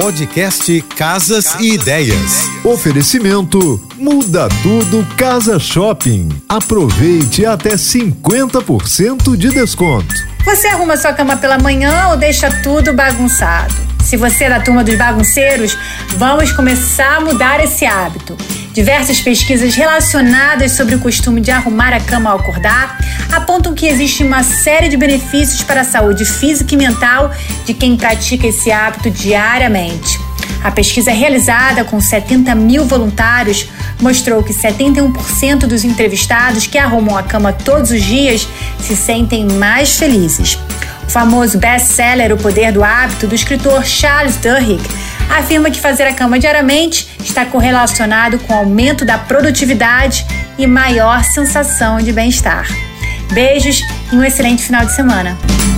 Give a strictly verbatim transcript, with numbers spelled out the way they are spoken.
Podcast Casas, Casas e, ideias. e Ideias. Oferecimento Muda Tudo Casa Shopping. Aproveite até cinquenta por cento de desconto. Você arruma sua cama pela manhã ou deixa tudo bagunçado? Se você é da turma dos bagunceiros, vamos começar a mudar esse hábito. Diversas pesquisas relacionadas sobre o costume de arrumar a cama ao acordar apontam que existe uma série de benefícios para a saúde física e mental de quem pratica esse hábito diariamente. A pesquisa realizada com setenta mil voluntários mostrou que setenta e um por cento dos entrevistados que arrumam a cama todos os dias se sentem mais felizes. O famoso best-seller O Poder do Hábito, do escritor Charles Duhigg, afirma que fazer a cama diariamente está correlacionado com o aumento da produtividade e maior sensação de bem-estar. Beijos e um excelente final de semana!